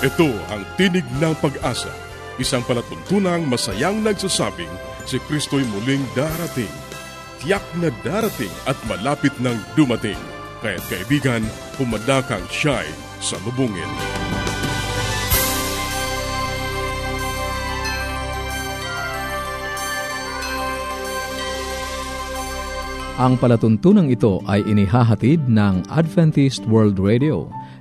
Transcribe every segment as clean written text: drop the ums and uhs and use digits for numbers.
Ito ang tinig ng pag-asa, isang palatuntunang masayang nagsasabing si Kristo'y muling darating. Tiyak na darating at malapit nang dumating. Kaya't kaibigan, pumadakang siya'y salubungin. Ang palatuntunang ito ay inihahatid ng Adventist World Radio.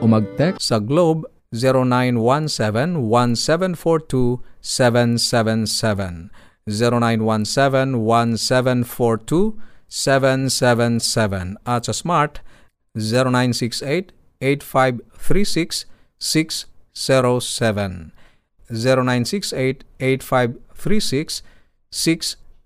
O mag-text sa Globe 0917-1742-777. 0917-1742-777 at sa Smart 0968-8536-607 0968-8536-607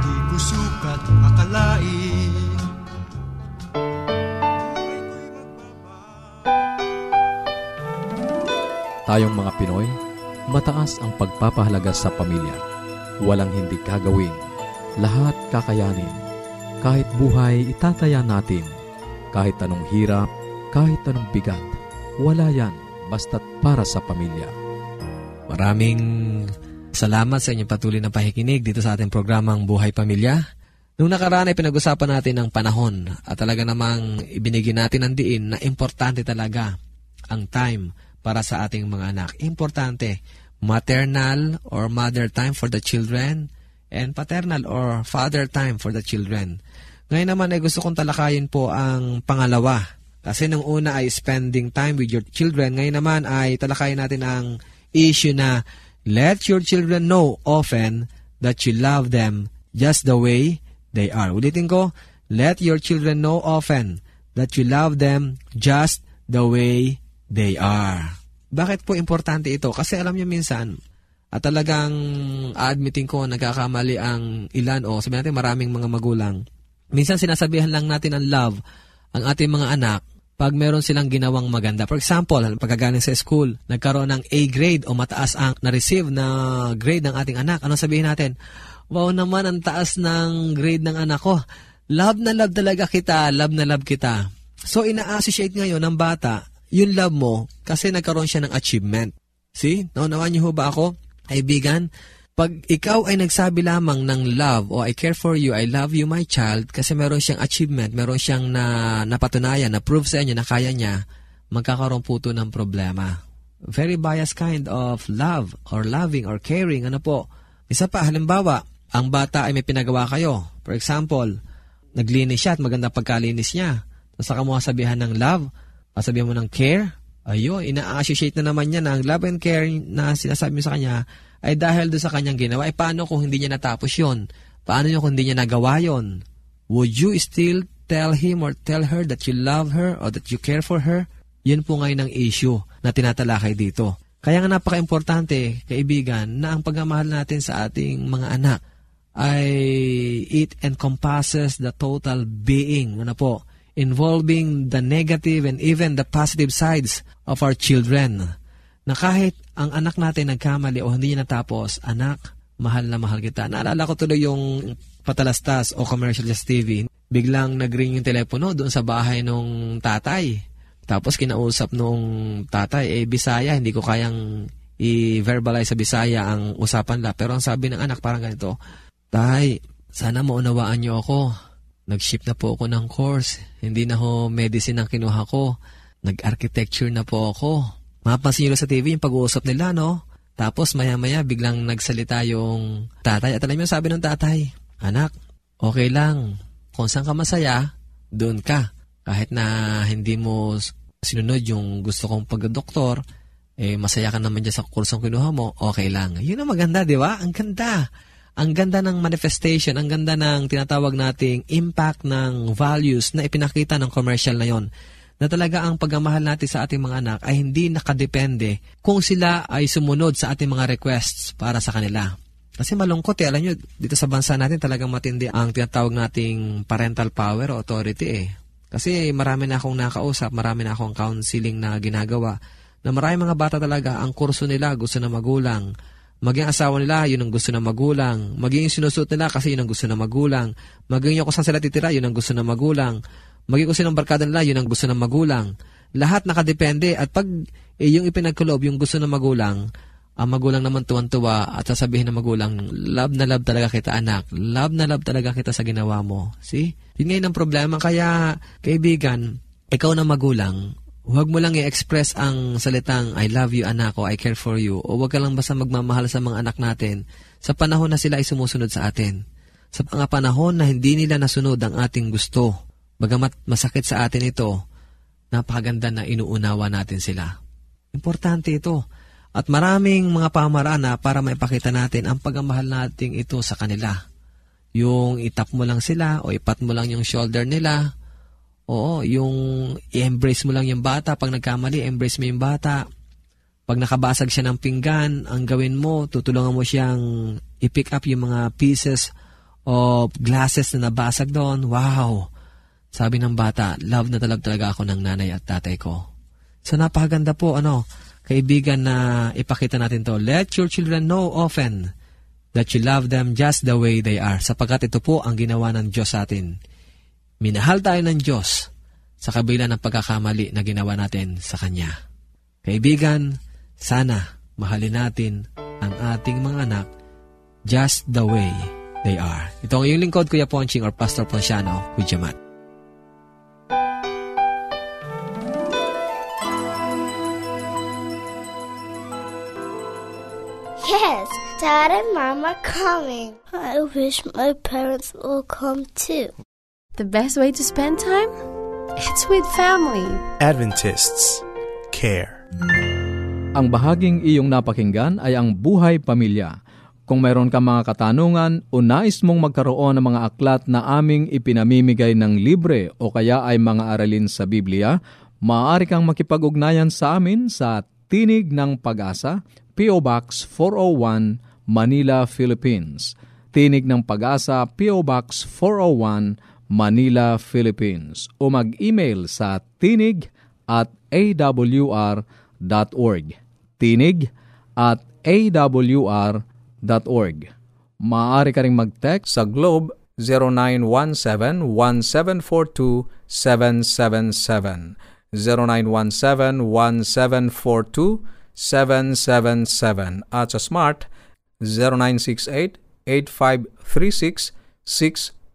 Di ko sukat akalain. Tayong mga Pinoy, mataas ang pagpapahalaga sa pamilya. Walang hindi kagawin, lahat kakayanin. Kahit buhay, itataya natin. Kahit anong hirap, kahit anong bigat, wala yan basta't para sa pamilya. Maraming salamat sa inyong patuloy na pakikinig dito sa ating programang Buhay Pamilya. Noong nakaraan ay pinag-usapan natin ang panahon at talaga namang ibinigyan natin ang diin na importante talaga ang time para sa ating mga anak. Importante, maternal or mother time for the children, and paternal or father time for the children. Ngayon naman ay gusto kong talakayin po ang pangalawa. Kasi nung una ay spending time with your children, ngayon naman ay talakayin natin ang issue na let your children know often that you love them just the way they are. Ulitin ko, let your children know often that you love them just the way they are. Bakit po importante ito? Kasi alam niyo minsan, at talagang admitting ko, nagkakamali ang ilan o sabihin natin maraming mga magulang. Minsan sinasabihan lang natin ang love ang ating mga anak pag meron silang ginawang maganda. For example, pagkagaling sa school, nagkaroon ng A grade o mataas ang na-receive na grade ng ating anak. Ano sabihin natin? Wow naman, ang taas ng grade ng anak ko. Love na love talaga kita, love na love kita. So ina-associate ngayon ng bata yung love mo kasi nagkaroon siya ng achievement. See? Naunawan niyo ba ako? Kaibigan, pag ikaw ay nagsabi lamang ng love o I care for you, I love you my child, kasi meron siyang achievement, meron siyang napatunayan, na-prove sa inyo na kaya niya, magkakaroon po ito ng problema. Very biased kind of love or loving or caring. Ano po? Isa pa, halimbawa, ang bata ay may pinagawa kayo. For example, Naglinis siya at maganda pagkalinis niya. Saka mo sabihan ng love, sabihan mo ng care. Ayun, ina-associate na naman niya na ang love and care na sinasabi mo sa kanya ay dahil doon sa kanyang ginawa. Ay paano kung hindi niya natapos yun? Paano kung hindi niya nagawa yun? Would you still tell him or tell her that you love her or that you care for her? Yun po ngayon ang issue na tinatalakay dito. Kaya nga napaka-importante, kaibigan, na ang pagmamahal natin sa ating mga anak ay it encompasses the total being. Ano po? Involving the negative and even the positive sides of our children. Na kahit ang anak natin nagkamali o hindi niya natapos, anak, mahal na mahal kita. Naalala ko tuloy yung patalastas o commercial sa TV. Biglang nag-ring yung telepono doon sa bahay nung tatay. Tapos kinausap nung tatay, Bisaya, hindi ko kayang i-verbalize sa Bisaya ang usapan la. Pero ang sabi ng anak parang ganito, Tay, sana maunawaan niyo ako. Nag-ship na po ako ng course. Hindi na ho medicine ang kinuha ko. Nag-architecture na po ako. Mapansin nyo sa TV yung pag-uusap nila, no? Tapos maya-maya biglang nagsalita yung tatay. At alam mo sabi ng tatay, Anak, okay lang. Kung saan ka masaya, doon ka. Kahit na hindi mo sinunod yung gusto kong pag-doktor, eh masaya ka naman dyan sa kursong kinuha mo, okay lang. Yun ang maganda, di ba? Ang ganda. Ang ganda ng manifestation, ang ganda ng tinatawag nating impact ng values na ipinakita ng commercial na yon. Na talaga ang pagmamahal natin sa ating mga anak ay hindi nakadepende kung sila ay sumunod sa ating mga requests para sa kanila. Kasi malungkot eh. Alam nyo, dito sa bansa natin talagang matindi ang tinatawag nating parental power o authority eh. Kasi marami na akong nakausap, marami na akong counseling na ginagawa. Na marami mga bata talaga, ang kurso nila gusto ng magulang. Maging asawa nila, yun ang gusto ng magulang. Maging sinusuot nila kasi yun ang gusto ng magulang. Maging yung kung saan sila titira, yun ang gusto ng magulang. Maging kung sinong barkada nila, yun ang gusto ng magulang. Lahat nakadepende at pag yung ipinagkaloob yung gusto ng magulang, ang magulang naman tuwan-tuwa at sasabihin ng magulang, love na love talaga kita anak. Love na love talaga kita sa ginawa mo. See? Yun ngayon ang problema. Kaya, kaibigan, ikaw na magulang, huwag mo lang i-express ang salitang I love you anak o I care for you o huwag ka lang basta magmamahal sa mga anak natin sa panahon na sila ay sumusunod sa atin. Sa mga panahon na hindi nila nasunod ang ating gusto, bagamat masakit sa atin ito, napakaganda na inuunawa natin sila. Importante ito. At maraming mga pamaraan na para maipakita natin ang pagmamahal natin ito sa kanila. Yung itap mo lang sila o ipat mo lang yung shoulder nila. Oo, yung i-embrace mo lang yung bata. Pag nagkamali, embrace mo yung bata. Pag nakabasag siya ng pinggan, ang gawin mo, tutulungan mo siyang i-pick up yung mga pieces of glasses na nabasag doon. Wow! Sabi ng bata, love na talaga ako ng nanay at tatay ko. So napakaganda po, kaibigan na ipakita natin to. Let your children know often that you love them just the way they are. Sapagkat ito po ang ginawa ng Diyos sa atin. Minahal tayo ng Diyos sa kabila ng pagkakamali na ginawa natin sa Kanya. Kaibigan, sana mahalin natin ang ating mga anak just the way they are. Ito ang iyong lingkod, Kuya Ponching or Pastor Ponciano, Kuya Matt. Yes, Dad and Mom are coming. I wish my parents will come too. The best way to spend time? It's with family. Adventists care. Ang bahaging iyong napakinggan ay ang Buhay Pamilya. Kung mayroon kang mga katanungan o nais mong magkaroon ng mga aklat na aming ipinamimigay ng libre o kaya ay mga aralin sa Biblia, maaari kang makipag-ugnayan sa amin sa Tinig ng Pag-asa, P.O. Box 401, Manila, Philippines. Tinig ng Pag-asa, P.O. Box 401, Manila, Philippines, o mag-email sa tinig@awr.org. Tinig@awr.org. Maaari ka ring mag-text sa Globe 0917-1742-777. 0917-1742-777. At sa Smart 0968-8536-607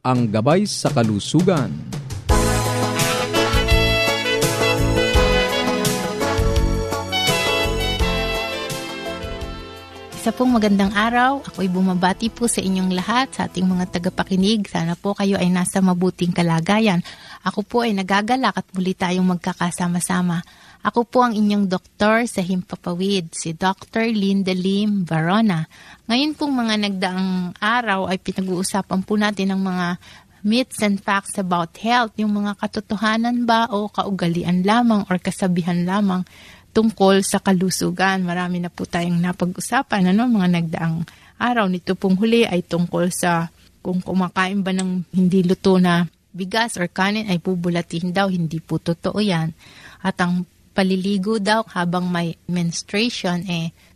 ang Gabay sa Kalusugan. Isa pong magandang araw. Ako'y bumabati po sa inyong lahat, sa ating mga tagapakinig. Sana po kayo ay nasa mabuting kalagayan. Ako po ay nagagalak at muli tayong magkakasama-sama. Ako po ang inyong doktor sa Himpapawid, si Dr. Linda Lim-Barona. Ngayon pong mga nagdaang araw ay pinag-uusapan po natin ang mga myths and facts about health, yung mga katotohanan ba o kaugalian lamang or kasabihan lamang tungkol sa kalusugan. Marami na po tayong napag-usapan, mga nagdaang araw. Nito pong huli ay tungkol sa kung kumakain ba ng hindi luto na bigas or kanin ay bubulatin daw. Hindi po totoo yan. At ang paliligo daw habang may menstruation,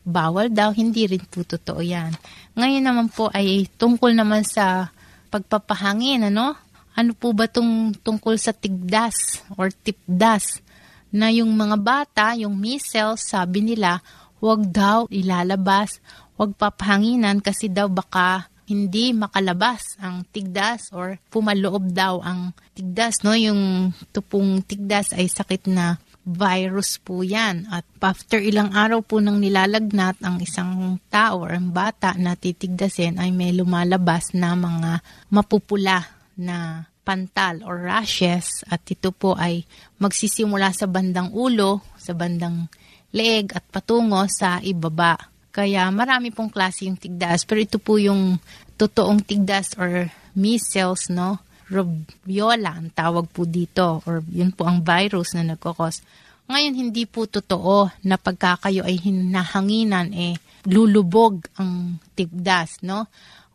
bawal daw. Hindi rin po totoo yan. Ngayon naman po ay tungkol naman sa pagpapahangin, Ano po ba tungkol sa tigdas or tipdas? Na yung mga bata, yung measles, sabi nila, huwag daw ilalabas, huwag papahanginan kasi daw baka hindi makalabas ang tigdas or pumaloob daw ang tigdas, Yung tupong tigdas ay sakit na virus po yan. At after ilang araw po nang nilalagnat ang isang tao or ang bata na titigdasin ay may lumalabas na mga mapupula na pantal or rashes, at ito po ay magsisimula sa bandang ulo, sa bandang leeg at patungo sa ibaba. Kaya marami pong klase yung tigdas, pero ito po yung totoong tigdas or measles, Robiola ang tawag po dito, or yun po ang virus na nagkakos. Ngayon hindi po totoo na pagka kayo ay hinahanginan lulubog ang tigdas,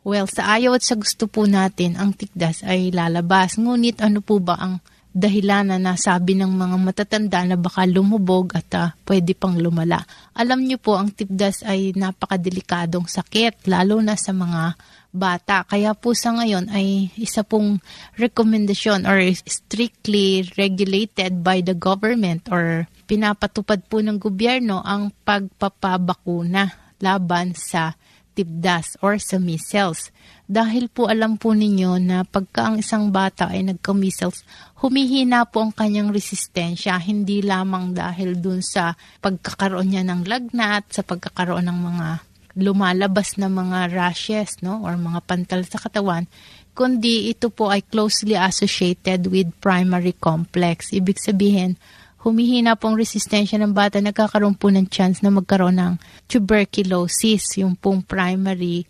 Well, sa ayaw at sa gusto po natin, ang tigdas ay lalabas. Ngunit ano po ba ang dahilan na sabi ng mga matatanda na baka lumubog at pwede pang lumala? Alam niyo po, ang tigdas ay napakadelikadong sakit, lalo na sa mga bata. Kaya po sa ngayon ay isa pong recommendation or strictly regulated by the government or pinapatupad po ng gobyerno ang pagpapabakuna laban sa tipdas or sa measles. Dahil po alam po ninyo na pagka ang isang bata ay nagka-measles, humihina po ang kanyang resistensya, hindi lamang dahil dun sa pagkakaroon niya ng lagnat, sa pagkakaroon ng mga lumalabas na mga rashes, or mga pantal sa katawan, kundi ito po ay closely associated with primary complex. Ibig sabihin, humihina pong resistensya ng bata, nagkakaroon po ng chance na magkaroon ng tuberculosis, yung pong primary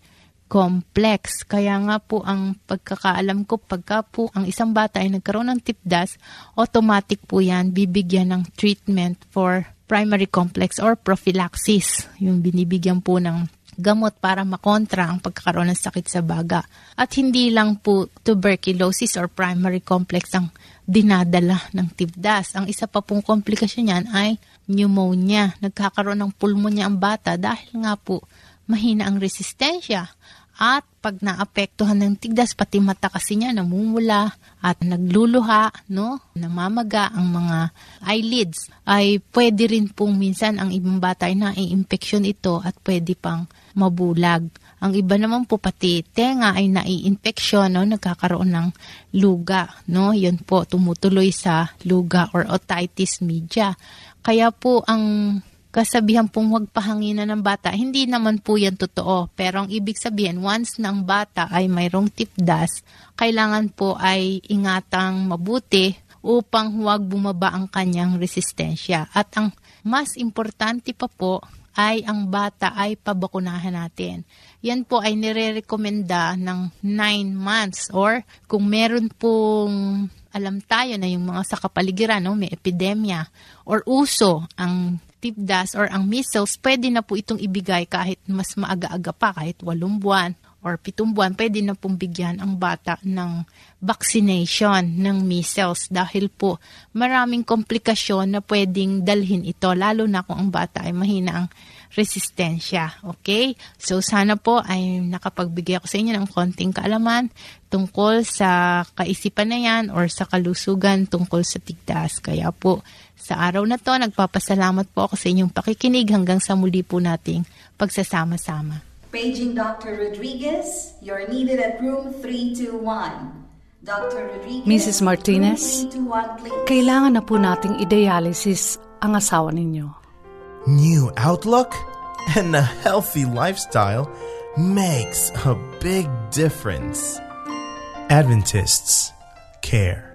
complex. Kaya nga po ang pagkakaalam ko, pagka po ang isang bata ay nagkaroon ng tipdas, automatic po yan, bibigyan ng treatment for primary complex or prophylaxis, yung binibigyan po ng gamot para makontra ang pagkakaroon ng sakit sa baga. At hindi lang po tuberculosis or primary complex ang dinadala ng tigdas. Ang isa pa pong komplikasyon niyan ay pneumonia. Nagkakaroon ng pulmonya ang bata dahil nga po mahina ang resistensya. At pag naapektuhan ng tigdas, pati mata kasi niya namumula at nagluluha, namamaga ang mga eyelids. Ay pwede rin pong minsan ang ibang bata ay nai-infection ito at pwede pang mabulag. Ang iba naman po pati tenga ay nai-infection, nagkakaroon ng luga, Yun po, tumutuloy sa luga or otitis media. Kaya po ang kasabihan pong huwag pahanginan ng bata, hindi naman po yan totoo. Pero ang ibig sabihin, once na ang bata ay mayroong tipdas, kailangan po ay ingatang mabuti upang huwag bumaba ang kanyang resistensya. At ang mas importante pa po, ay ang bata ay pabakunahan natin. Yan po ay nire-rekomenda ng 9 months or kung meron pong alam tayo na yung mga sa kapaligiran, may epidemya or uso ang tipdas or ang measles, pwede na po itong ibigay kahit mas maaga-aga pa, kahit 8 buwan or 7 buwan, pwede na pong bigyan ang bata ng vaccination ng measles dahil po maraming komplikasyon na pwedeng dalhin ito, lalo na kung ang bata ay mahina ang resistensya. Okay? So, sana po ay nakapagbigay ako sa inyo ng konting kaalaman tungkol sa kaisipan na yan or sa kalusugan tungkol sa tigtaas. Kaya po, sa araw na to, nagpapasalamat po ako sa inyong pakikinig hanggang sa muli po nating pagsasama-sama. Paging Dr. Rodriguez, you're needed at room 321. Dr. Rodriguez, Mrs. Martinez, kailangan na po nating i-dialysis ang asawa ninyo. New outlook and a healthy lifestyle makes a big difference. Adventists care.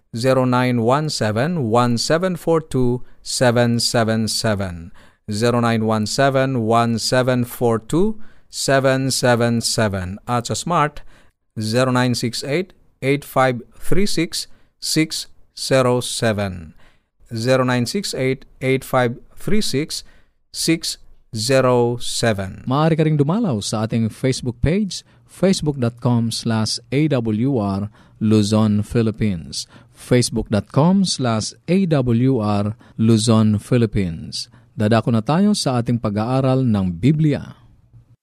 0917-1742-777. 0917-1742-777. At sa Smart 0968-8536-607. 0968-8536-607. Maaari ka ring dumalaw sa ating Facebook page, facebook.com/AWR Luzon, Philippines. facebook.com/AWR Luzon, Philippines. Dadako na tayo sa ating pag-aaral ng Biblia.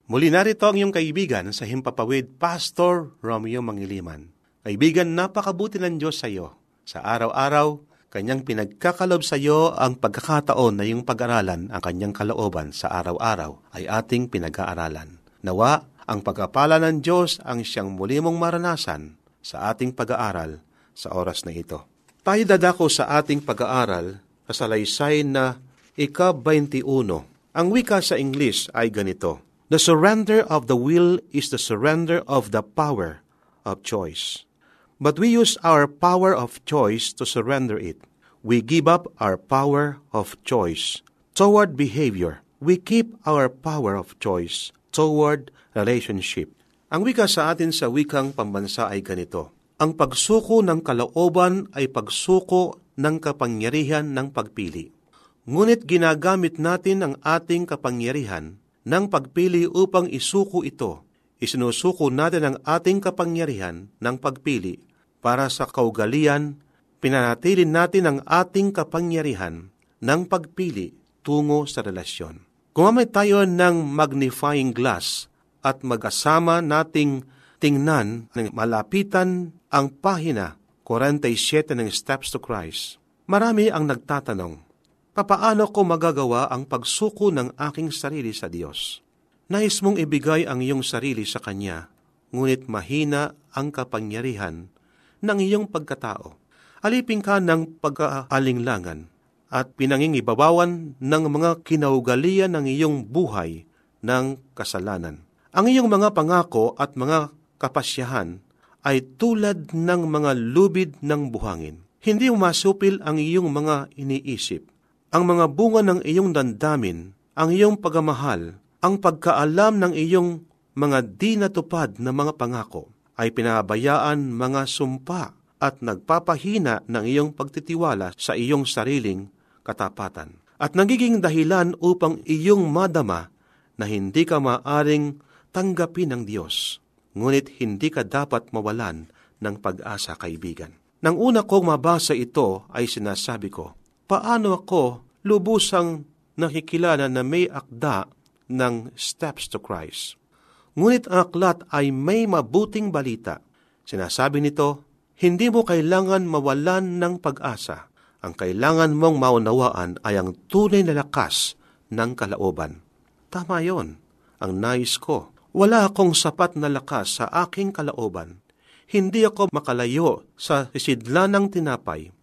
Muli narito ang iyong kaibigan sa Himpapawid, Pastor Romeo Mangiliman. Kaibigan, napakabuti ng Diyos sa iyo. Sa araw-araw, Kanyang pinagkakalob sa iyo ang pagkakataon na iyong pag-aralan ang Kanyang kalooban sa araw-araw ay ating pinag-aaralan. Nawa, ang pagpapala ng Diyos ang siyang muli mong maranasan sa ating pag-aaral sa oras na ito. Tayo dadako sa ating pag-aaral sa salaysay na ika-21. Ang wika sa English ay ganito: The surrender of the will is the surrender of the power of choice. But we use our power of choice to surrender it. We give up our power of choice toward behavior. We keep our power of choice toward relationship. Ang wika sa atin sa wikang pambansa ay ganito: Ang pagsuko ng kalooban ay pagsuko ng kapangyarihan ng pagpili. Ngunit ginagamit natin ang ating kapangyarihan nang pagpili upang isuko ito. Isinusuko natin ang ating kapangyarihan ng pagpili para sa kaugalian. Pinanatilin natin ang ating kapangyarihan ng pagpili tungo sa relasyon. Gumamit tayo ng magnifying glass at mag-asama nating tingnan ng malapitan ang pahina 47 ng Steps to Christ. Marami ang nagtatanong, paano ko magagawa ang pagsuko ng aking sarili sa Diyos? Nais mong ibigay ang iyong sarili sa Kanya, ngunit mahina ang kapangyarihan ng iyong pagkatao. Alipin ka ng pag-aalinglangan at pinangingibabawan ng mga kinaugalian ng iyong buhay ng kasalanan. Ang iyong mga pangako at mga kapasyahan ay tulad ng mga lubid ng buhangin. Hindi umasupil ang iyong mga iniisip. Ang mga bunga ng iyong dandamin, ang iyong pagmamahal, ang pagkaalam ng iyong mga di natupad na mga pangako ay pinabayaan mga sumpa at nagpapahina ng iyong pagtitiwala sa iyong sariling katapatan at nagiging dahilan upang iyong madama na hindi ka maaring tanggapin ng Diyos. Ngunit hindi ka dapat mawalan ng pag-asa, kaibigan. Nang una kong mabasa ito ay sinasabi ko, paano ako lubusang nakikilala na may akda ng Steps to Christ? Ngunit ang aklat ay may mabuting balita. Sinasabi nito, hindi mo kailangan mawalan ng pag-asa. Ang kailangan mong maunawaan ay ang tunay na lakas ng kalooban. Tama yon, ang nais ko. Wala akong sapat na lakas sa aking kalooban. Hindi ako makalayo sa sisidlan ng tinapay.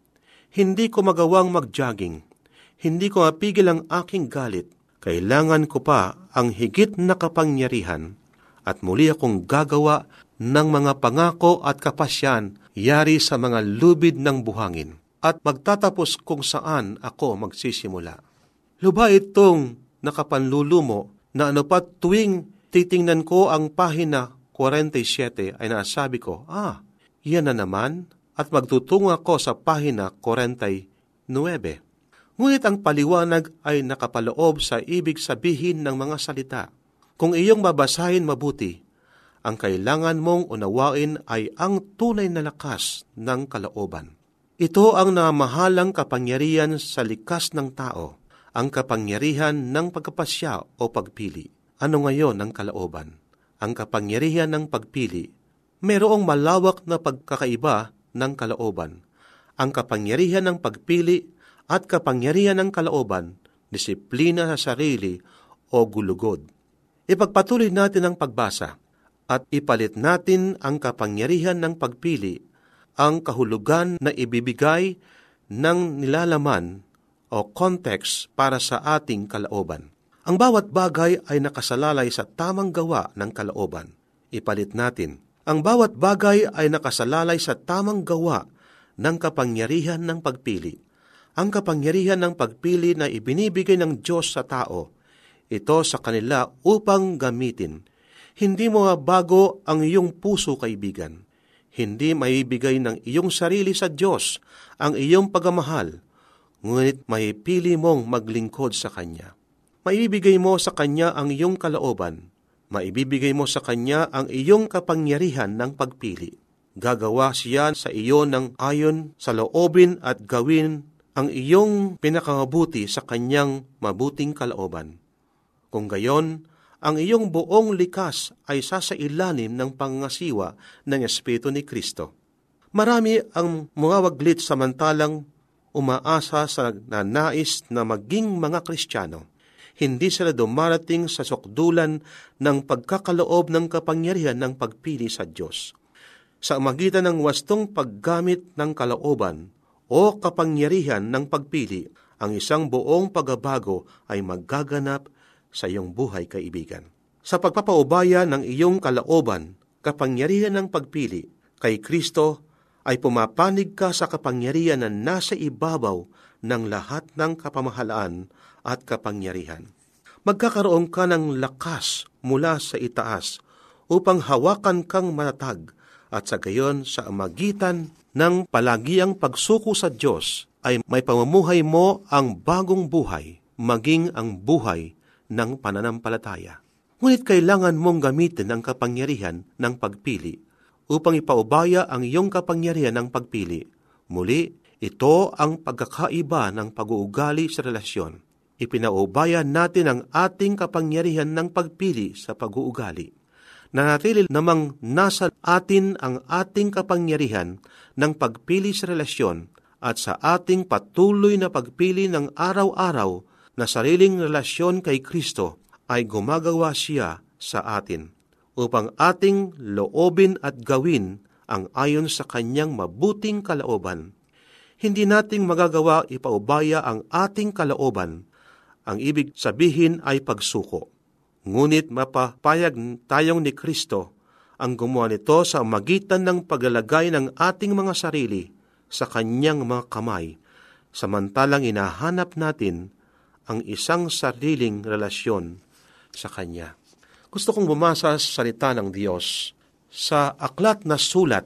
Hindi ko magawang mag-jogging. Hindi ko mapigil ang aking galit. Kailangan ko pa ang higit na kapangyarihan at muli akong gagawa ng mga pangako at kapasyan yari sa mga lubid ng buhangin at magtatapos kung saan ako magsisimula. Lubha itong nakapanlulumo na ano pa tuwing titingnan ko ang pahina 47 ay nasabi ko, yan na naman, at magtutungo ako sa pahina 49. Ngunit ang paliwanag ay nakapaloob sa ibig sabihin ng mga salita. Kung iyong babasahin mabuti, ang kailangan mong unawain ay ang tunay na lakas ng kalooban. Ito ang namahalang kapangyarihan sa likas ng tao, ang kapangyarihan ng pagkapasya o pagpili. Ano ngayon ang kalooban? Ang kapangyarihan ng pagpili. Merong malawak na pagkakaiba ng kalooban. Ang kapangyarihan ng pagpili at kapangyarihan ng kalooban, disiplina sa sarili o gulugod. Ipagpatuloy natin ang pagbasa. At ipalit natin ang kapangyarihan ng pagpili, ang kahulugan na ibibigay ng nilalaman o context para sa ating kalooban. Ang bawat bagay ay nakasalalay sa tamang gawa ng kalooban. Ipalit natin. Ang bawat bagay ay nakasalalay sa tamang gawa ng kapangyarihan ng pagpili. Ang kapangyarihan ng pagpili na ibinibigay ng Diyos sa tao, ito sa kanila upang gamitin. Hindi mo bago ang iyong puso, kaibigan. Hindi maibigay ng iyong sarili sa Diyos ang iyong pagmamahal, ngunit maipili mong maglingkod sa Kanya. Maibigay mo sa Kanya ang iyong kalooban. Maibibigay mo sa Kanya ang iyong kapangyarihan ng pagpili. Gagawa siya sa iyo ng ayon sa loobin at gawin ang iyong pinakamabuti sa Kanyang mabuting kalooban. Kung gayon, ang iyong buong likas ay sasailalim ng pangasiwa ng Espiritu ni Kristo. Marami ang mga waglit samantalang umaasa sa nanais na maging mga Kristiyano. Hindi sila dumarating sa sukdulan ng pagkakaloob ng kapangyarihan ng pagpili sa Diyos. Sa magitan ng wastong paggamit ng kalooban o kapangyarihan ng pagpili, ang isang buong pagbabago ay magaganap sa iyong buhay, kaibigan. Sa pagpapaubaya ng iyong kalooban, kapangyarihan ng pagpili, kay Kristo ay pumapanig ka sa kapangyarihan na nasa ibabaw ng lahat ng kapamahalaan at kapangyarihan. Magkakaroon ka ng lakas mula sa itaas upang hawakan kang matatag, at sa gayon sa magitan ng palagiang pagsuko sa Diyos ay may pamumuhay mo ang bagong buhay, maging ang buhay ng pananampalataya. Ngunit kailangan mong gamitin ang kapangyarihan ng pagpili upang ipaubaya ang iyong kapangyarihan ng pagpili. Muli, ito ang pagkakaiba ng pag-uugali sa relasyon. Ipinaubaya natin ang ating kapangyarihan ng pagpili sa pag-uugali. Nanatili namang nasa atin ang ating kapangyarihan ng pagpili sa relasyon at sa ating patuloy na pagpili ng araw-araw na sariling relasyon kay Kristo ay gumagawa siya sa atin upang ating loobin at gawin ang ayon sa Kanyang mabuting kalooban. Hindi nating magagawa ipaubaya ang ating kalooban. Ang ibig sabihin ay pagsuko. Ngunit mapapayag tayong ni Kristo ang gumawa nito sa magitan ng paglalagay ng ating mga sarili sa Kanyang mga kamay, samantalang inahanap natin ang isang sariling relasyon sa Kanya. Gusto kong bumasa sa salita ng Diyos sa aklat na sulat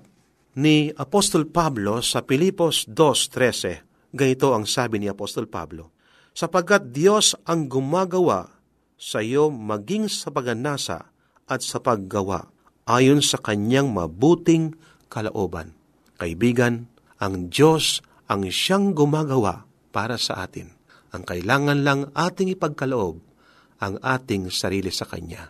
ni Apostol Pablo sa Pilipos 2:13. Ganito ang sabi ni Apostol Pablo, sapagkat Diyos ang gumagawa sa iyo maging sa pagnanasa at sa paggawa ayon sa Kanyang mabuting kalooban. Kaibigan, ang Diyos ang siyang gumagawa para sa atin. Ang kailangan lang ating ipagkaloob ang ating sarili sa Kanya.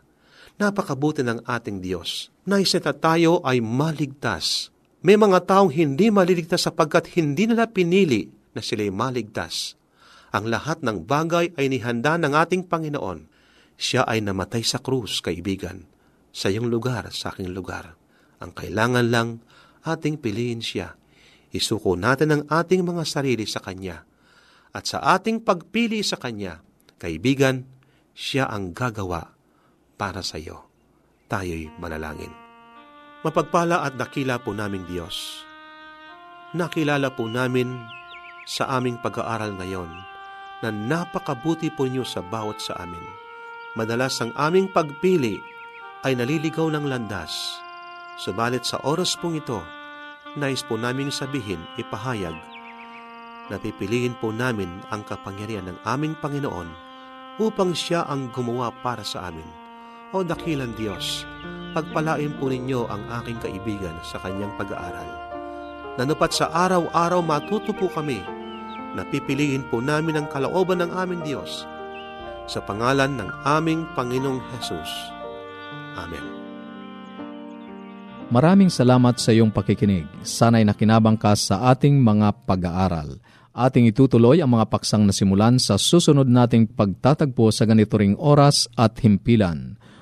Napakabuti ng ating Diyos. Nais na tayo ay maligtas. May mga taong hindi maliligtas sapagkat hindi nila pinili na sila'y maligtas. Ang lahat ng bagay ay nihanda ng ating Panginoon. Siya ay namatay sa krus, kaibigan, sa iyong lugar, sa aking lugar. Ang kailangan lang ating piliin Siya. Isuko natin ang ating mga sarili sa Kanya. At sa ating pagpili sa Kanya, kaibigan, Siya ang gagawa para sa iyo. Tayo'y manalangin. Mapagpala at dakila po naming Diyos, nakilala po namin sa aming pag-aaral ngayon na napakabuti po niyo sa bawat sa amin. Madalas ang aming pagpili ay naliligaw ng landas. Subalit sa oras pong ito, nais po naming sabihin, ipahayag, na pipiliin po namin ang kapangyarihan ng aming Panginoon upang siya ang gumawa para sa amin. O dakilang Diyos, pagpalain po ninyo ang aking kaibigan sa kanyang pag-aaral. Nanupat sa araw-araw matuto po kami na pipiliin po namin ang kalooban ng aming Diyos sa pangalan ng aming Panginoong Hesus. Amen. Maraming salamat sa iyong pakikinig. Sana'y nakinabang ka sa ating mga pag-aaral. Ating itutuloy ang mga paksang nasimulan sa susunod nating pagtatagpo sa ganito ring oras at himpilan.